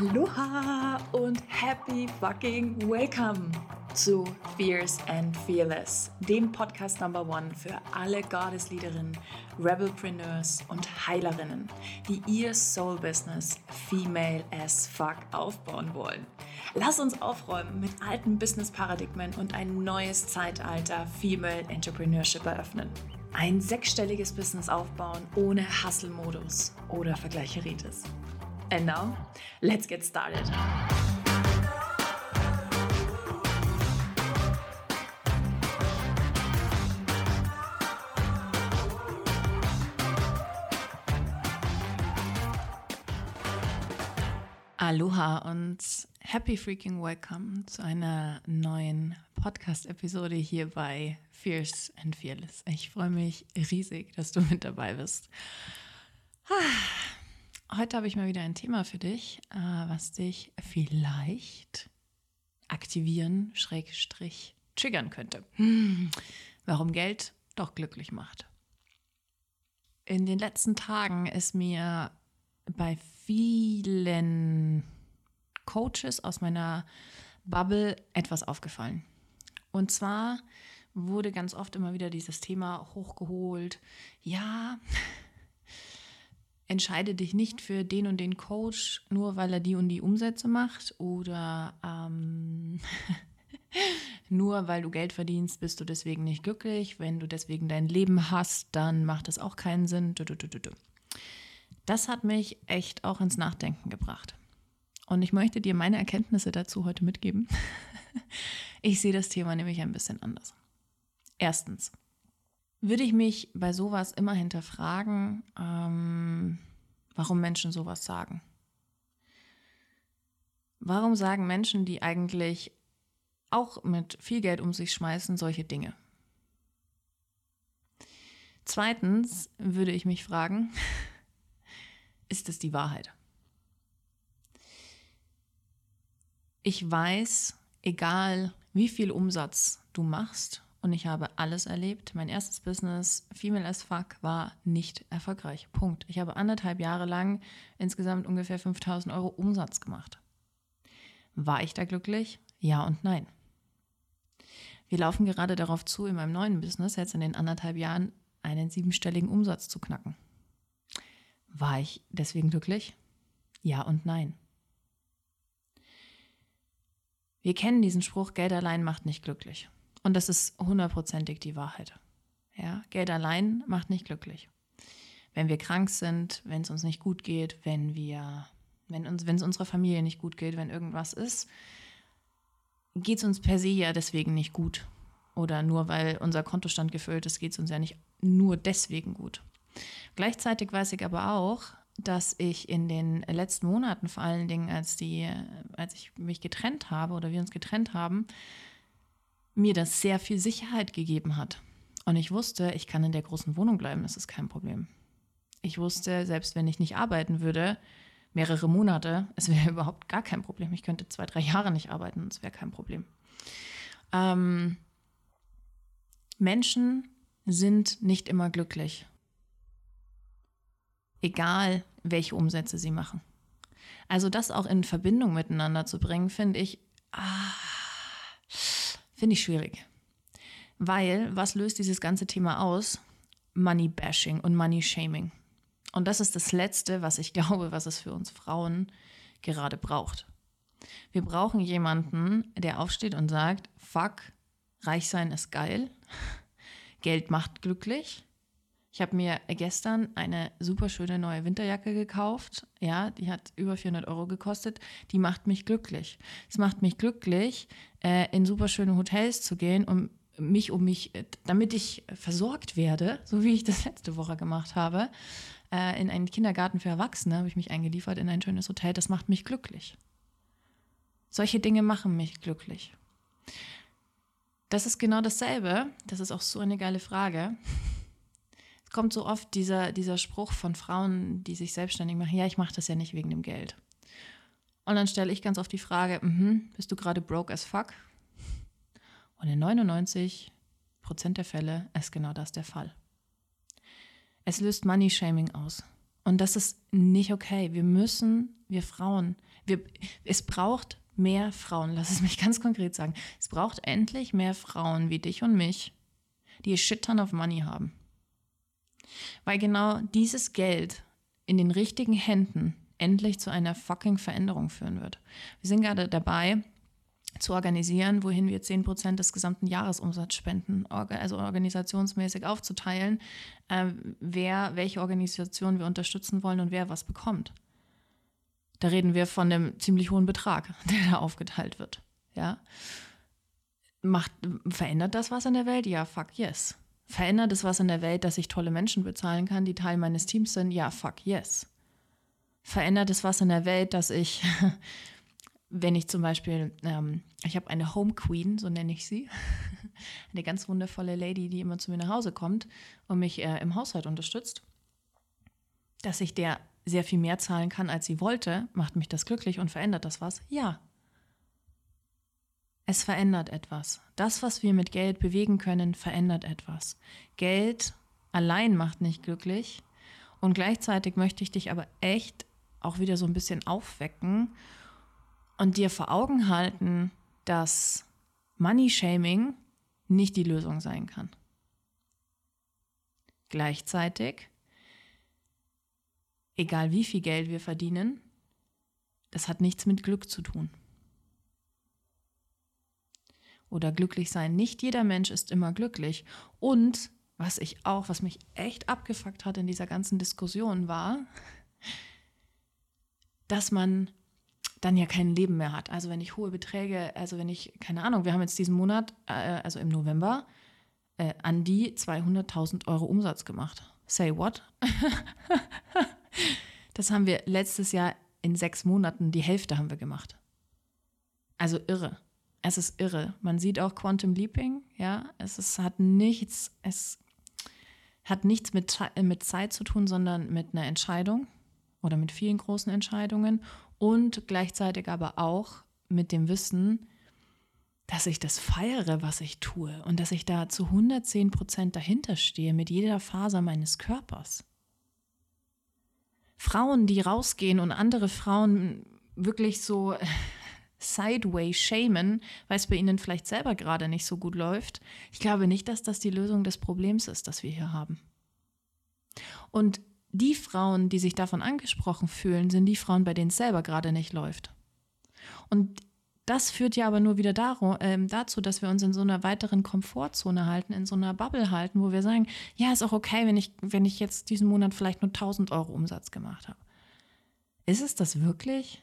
Aloha und happy fucking welcome zu Fierce and Fearless, dem Podcast Number 1 für alle Goddess-Leaderinnen, Rebelpreneurs und Heilerinnen, die ihr Soul-Business Female as Fuck aufbauen wollen. Lass uns aufräumen mit alten Business-Paradigmen und ein neues Zeitalter Female Entrepreneurship eröffnen. Ein 6-stelliges Business aufbauen ohne Hustle-Modus oder Vergleicheritis. And now, let's get started. Aloha und happy freaking welcome zu einer neuen Podcast-Episode hier bei Fierce and Fearless. Ich freue mich riesig, dass du mit dabei bist. Heute habe ich mal wieder ein Thema für dich, was dich vielleicht aktivieren, / triggern könnte. Warum Geld doch glücklich macht. In den letzten Tagen ist mir bei vielen Coaches aus meiner Bubble etwas aufgefallen. Und zwar wurde ganz oft immer wieder dieses Thema hochgeholt. Ja, entscheide dich nicht für den und den Coach, nur weil er die und die Umsätze macht, oder nur weil du Geld verdienst, bist du deswegen nicht glücklich. Wenn du deswegen dein Leben hast, dann macht das auch keinen Sinn. Das hat mich echt auch ins Nachdenken gebracht. Und ich möchte dir meine Erkenntnisse dazu heute mitgeben. Ich sehe das Thema nämlich ein bisschen anders. Erstens, würde ich mich bei sowas immer hinterfragen, warum Menschen sowas sagen. Warum sagen Menschen, die eigentlich auch mit viel Geld um sich schmeißen, solche Dinge? Zweitens würde ich mich fragen, ist das die Wahrheit? Ich weiß, egal wie viel Umsatz du machst, und ich habe alles erlebt. Mein erstes Business, Female as Fuck, war nicht erfolgreich. Punkt. Ich habe 1,5 Jahre lang insgesamt ungefähr 5.000 € Umsatz gemacht. War ich da glücklich? Ja und nein. Wir laufen gerade darauf zu, in meinem neuen Business jetzt in den 1,5 Jahren einen 7-stelligen Umsatz zu knacken. War ich deswegen glücklich? Ja und nein. Wir kennen diesen Spruch, Geld allein macht nicht glücklich. Und das ist 100%ig die Wahrheit. Ja? Geld allein macht nicht glücklich. Wenn wir krank sind, wenn es uns nicht gut geht, wenn es unserer Familie nicht gut geht, wenn irgendwas ist, geht es uns per se ja deswegen nicht gut. Oder nur weil unser Kontostand gefüllt ist, geht es uns ja nicht nur deswegen gut. Gleichzeitig weiß ich aber auch, dass ich in den letzten Monaten, vor allen Dingen wir uns getrennt haben, mir das sehr viel Sicherheit gegeben hat. Und ich wusste, ich kann in der großen Wohnung bleiben, das ist kein Problem. Ich wusste, selbst wenn ich nicht arbeiten würde, mehrere Monate, es wäre überhaupt gar kein Problem. Ich könnte 2, 3 Jahre nicht arbeiten, es wäre kein Problem. Menschen sind nicht immer glücklich. Egal, welche Umsätze sie machen. Also das auch in Verbindung miteinander zu bringen, finde ich schwierig, weil was löst dieses ganze Thema aus? Money-Bashing und Money-Shaming. Und das ist das Letzte, was ich glaube, was es für uns Frauen gerade braucht. Wir brauchen jemanden, der aufsteht und sagt, fuck, reich sein ist geil, Geld macht glücklich. Ich habe mir gestern eine super schöne neue Winterjacke gekauft, ja, die hat über 400 € gekostet, die macht mich glücklich. Es macht mich glücklich, in super schöne Hotels zu gehen, damit ich versorgt werde, so wie ich das letzte Woche gemacht habe. In einen Kindergarten für Erwachsene habe ich mich eingeliefert, in ein schönes Hotel, das macht mich glücklich. Solche Dinge machen mich glücklich. Das ist genau dasselbe, das ist auch so eine geile Frage. Kommt so oft dieser Spruch von Frauen, die sich selbstständig machen, ja, ich mache das ja nicht wegen dem Geld. Und dann stelle ich ganz oft die Frage, bist du gerade broke as fuck? Und in 99% der Fälle ist genau das der Fall. Es löst Money-Shaming aus. Und das ist nicht okay. Es braucht mehr Frauen, lass es mich ganz konkret sagen. Es braucht endlich mehr Frauen wie dich und mich, die Shit-Ton of Money haben. Weil genau dieses Geld in den richtigen Händen endlich zu einer fucking Veränderung führen wird. Wir sind gerade dabei zu organisieren, wohin wir 10% des gesamten Jahresumsatzes spenden, also organisationsmäßig aufzuteilen, wer welche Organisation wir unterstützen wollen und wer was bekommt. Da reden wir von einem ziemlich hohen Betrag, der da aufgeteilt wird. Ja? Verändert das was in der Welt? Ja, fuck yes. Verändert es was in der Welt, dass ich tolle Menschen bezahlen kann, die Teil meines Teams sind? Ja, fuck yes. Verändert es was in der Welt, dass ich, wenn ich zum Beispiel, ich habe eine Home Queen, so nenne ich sie, eine ganz wundervolle Lady, die immer zu mir nach Hause kommt und mich im Haushalt unterstützt, dass ich der sehr viel mehr zahlen kann, als sie wollte, macht mich das glücklich und verändert das was? Ja. Es verändert etwas. Das, was wir mit Geld bewegen können, verändert etwas. Geld allein macht nicht glücklich. Und gleichzeitig möchte ich dich aber echt auch wieder so ein bisschen aufwecken und dir vor Augen halten, dass Money-Shaming nicht die Lösung sein kann. Gleichzeitig, egal wie viel Geld wir verdienen, das hat nichts mit Glück zu tun. Oder glücklich sein. Nicht jeder Mensch ist immer glücklich. Und was mich echt abgefuckt hat in dieser ganzen Diskussion war, dass man dann ja kein Leben mehr hat. Also wenn ich hohe Beträge, keine Ahnung, wir haben jetzt diesen Monat, also im November, an die 200.000 € Umsatz gemacht. Say what? Das haben wir letztes Jahr in 6 Monaten, die Hälfte haben wir gemacht. Also irre. Es ist irre. Man sieht auch Quantum Leaping, ja. Es hat nichts mit Zeit zu tun, sondern mit einer Entscheidung oder mit vielen großen Entscheidungen und gleichzeitig aber auch mit dem Wissen, dass ich das feiere, was ich tue und dass ich da zu 110% dahinter stehe mit jeder Faser meines Körpers. Frauen, die rausgehen und andere Frauen wirklich so sideways shamen, weil es bei ihnen vielleicht selber gerade nicht so gut läuft. Ich glaube nicht, dass das die Lösung des Problems ist, das wir hier haben. Und die Frauen, die sich davon angesprochen fühlen, sind die Frauen, bei denen es selber gerade nicht läuft. Und das führt ja aber nur wieder dazu, dass wir uns in so einer weiteren Komfortzone halten, in so einer Bubble halten, wo wir sagen, ja, ist auch okay, wenn ich jetzt diesen Monat vielleicht nur 1.000 € Umsatz gemacht habe. Ist es das wirklich?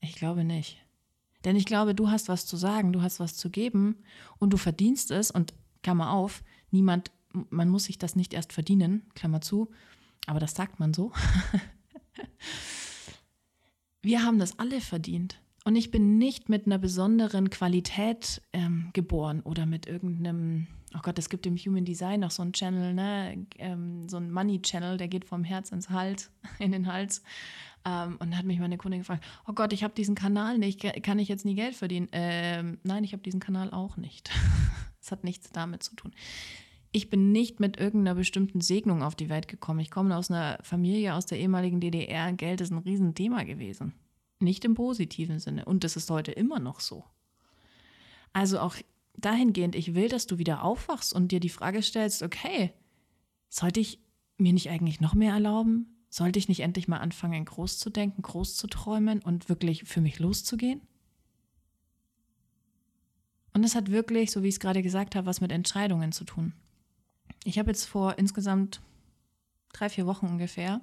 Ich glaube nicht. Denn ich glaube, du hast was zu sagen, du hast was zu geben und du verdienst es und Klammer auf, man muss sich das nicht erst verdienen, Klammer zu, aber das sagt man so. Wir haben das alle verdient und ich bin nicht mit einer besonderen Qualität geboren oder mit irgendeinem, oh Gott, es gibt im Human Design noch so einen Channel, ne? So einen Money-Channel, der geht vom Herz in den Hals. Und da hat mich meine Kundin gefragt, oh Gott, ich habe diesen Kanal nicht, kann ich jetzt nie Geld verdienen? Nein, ich habe diesen Kanal auch nicht. Es hat nichts damit zu tun. Ich bin nicht mit irgendeiner bestimmten Segnung auf die Welt gekommen. Ich komme aus einer Familie aus der ehemaligen DDR. Geld ist ein Riesenthema gewesen. Nicht im positiven Sinne. Und das ist heute immer noch so. Also auch dahingehend, ich will, dass du wieder aufwachst und dir die Frage stellst, okay, sollte ich mir nicht eigentlich noch mehr erlauben? Sollte ich nicht endlich mal anfangen, groß zu denken, groß zu träumen und wirklich für mich loszugehen? Und es hat wirklich, so wie ich es gerade gesagt habe, was mit Entscheidungen zu tun. Ich habe jetzt vor insgesamt 3-4 Wochen ungefähr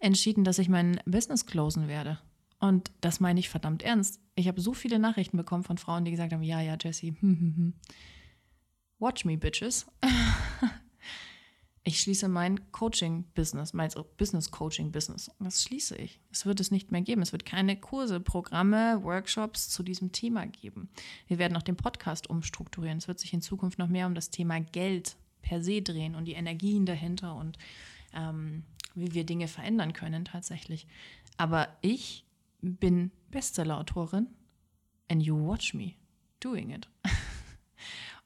entschieden, dass ich mein Business closen werde. Und das meine ich verdammt ernst. Ich habe so viele Nachrichten bekommen von Frauen, die gesagt haben, ja, Jessie, watch me, bitches. Ich schließe mein Coaching-Business, mein Business-Coaching-Business. Das schließe ich. Es wird es nicht mehr geben. Es wird keine Kurse, Programme, Workshops zu diesem Thema geben. Wir werden auch den Podcast umstrukturieren. Es wird sich in Zukunft noch mehr um das Thema Geld per se drehen und die Energien dahinter und wie wir Dinge verändern können tatsächlich. Aber ich bin Bestseller-Autorin and you watch me doing it.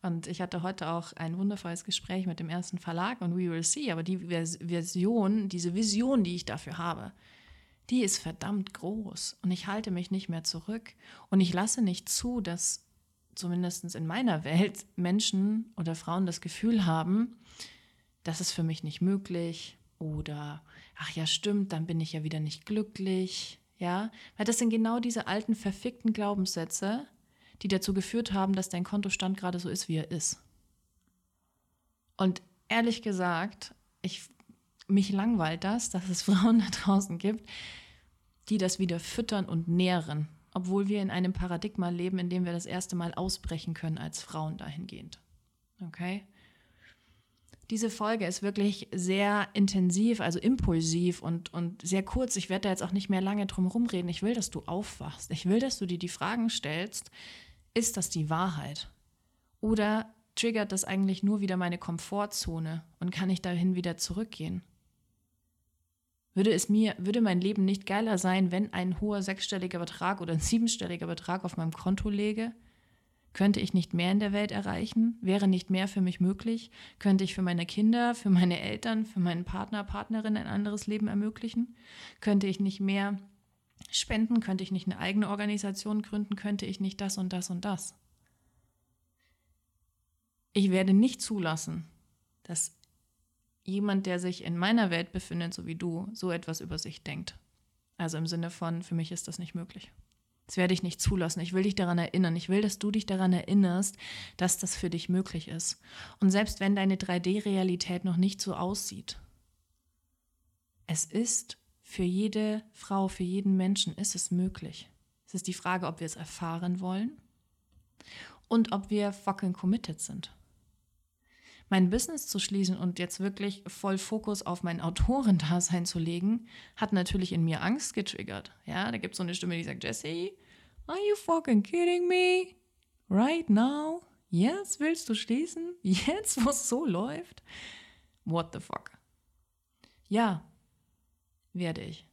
Und ich hatte heute auch ein wundervolles Gespräch mit dem ersten Verlag und we will see, aber die Vision, die ich dafür habe, die ist verdammt groß und ich halte mich nicht mehr zurück und ich lasse nicht zu, dass zumindest in meiner Welt Menschen oder Frauen das Gefühl haben, das ist für mich nicht möglich oder ach ja stimmt, dann bin ich ja wieder nicht glücklich, ja, weil das sind genau diese alten verfickten Glaubenssätze, die dazu geführt haben, dass dein Kontostand gerade so ist, wie er ist. Und ehrlich gesagt, mich langweilt das, dass es Frauen da draußen gibt, die das wieder füttern und nähren, obwohl wir in einem Paradigma leben, in dem wir das erste Mal ausbrechen können als Frauen dahingehend. Okay? Diese Folge ist wirklich sehr intensiv, also impulsiv und sehr kurz. Ich werde da jetzt auch nicht mehr lange drum rumreden. Ich will, dass du aufwachst. Ich will, dass du dir die Fragen stellst, ist das die Wahrheit? Oder triggert das eigentlich nur wieder meine Komfortzone und kann ich dahin wieder zurückgehen? Würde mein Leben nicht geiler sein, wenn ein hoher sechsstelliger Betrag oder ein siebenstelliger Betrag auf meinem Konto läge? Könnte ich nicht mehr in der Welt erreichen? Wäre nicht mehr für mich möglich? Könnte ich für meine Kinder, für meine Eltern, für meinen Partner, Partnerin ein anderes Leben ermöglichen? Könnte ich nicht mehr spenden? Könnte ich nicht eine eigene Organisation gründen? Könnte ich nicht das und das und das? Ich werde nicht zulassen, dass jemand, der sich in meiner Welt befindet, so wie du, so etwas über sich denkt. Also im Sinne von, für mich ist das nicht möglich. Das werde ich nicht zulassen. Ich will dich daran erinnern. Ich will, dass du dich daran erinnerst, dass das für dich möglich ist. Und selbst wenn deine 3D-Realität noch nicht so aussieht, es ist für jede Frau, für jeden Menschen, ist es möglich. Es ist die Frage, ob wir es erfahren wollen und ob wir fucking committed sind. Mein Business zu schließen und jetzt wirklich voll Fokus auf mein Autorendasein zu legen, hat natürlich in mir Angst getriggert. Ja, da gibt es so eine Stimme, die sagt, Jessie, are you fucking kidding me? Right now? Yes, willst du schließen? Jetzt, wo es so läuft? What the fuck? Ja, werde ich.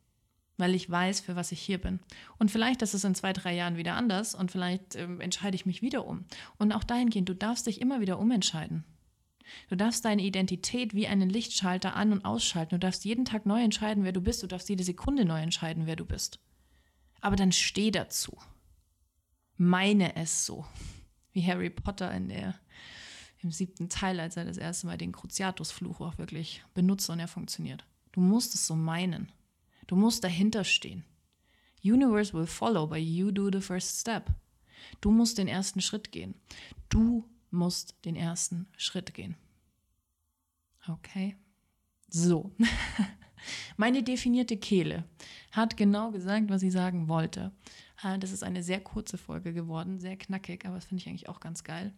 Weil ich weiß, für was ich hier bin. Und vielleicht ist es in 2-3 Jahren wieder anders und vielleicht entscheide ich mich wieder um. Und auch dahingehend, du darfst dich immer wieder umentscheiden. Du darfst deine Identität wie einen Lichtschalter an- und ausschalten. Du darfst jeden Tag neu entscheiden, wer du bist. Du darfst jede Sekunde neu entscheiden, wer du bist. Aber dann steh dazu. Meine es so. Wie Harry Potter im 7. Teil, als er das erste Mal den Cruciatus-Fluch auch wirklich benutzt und er funktioniert. Du musst es so meinen. Du musst dahinter stehen. Universe will follow, but you do the first step. Du musst den ersten Schritt gehen. Okay? So. Meine definierte Kehle hat genau gesagt, was sie sagen wollte. Das ist eine sehr kurze Folge geworden, sehr knackig, aber das finde ich eigentlich auch ganz geil.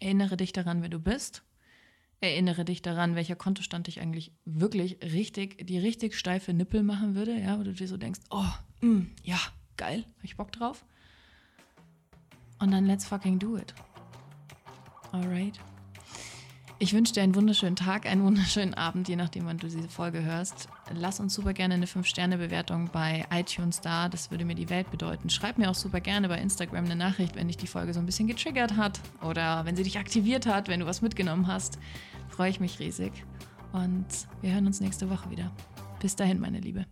Erinnere dich daran, wer du bist. Erinnere dich daran, welcher Kontostand dich eigentlich wirklich die richtig steife Nippel machen würde, ja, wo du dir so denkst, ja, geil, hab ich Bock drauf. Und dann let's fucking do it. Alright. Ich wünsche dir einen wunderschönen Tag, einen wunderschönen Abend, je nachdem, wann du diese Folge hörst. Lass uns super gerne eine 5-Sterne-Bewertung bei iTunes da, das würde mir die Welt bedeuten. Schreib mir auch super gerne bei Instagram eine Nachricht, wenn dich die Folge so ein bisschen getriggert hat oder wenn sie dich aktiviert hat, wenn du was mitgenommen hast. Freue ich mich riesig und wir hören uns nächste Woche wieder. Bis dahin, meine Liebe.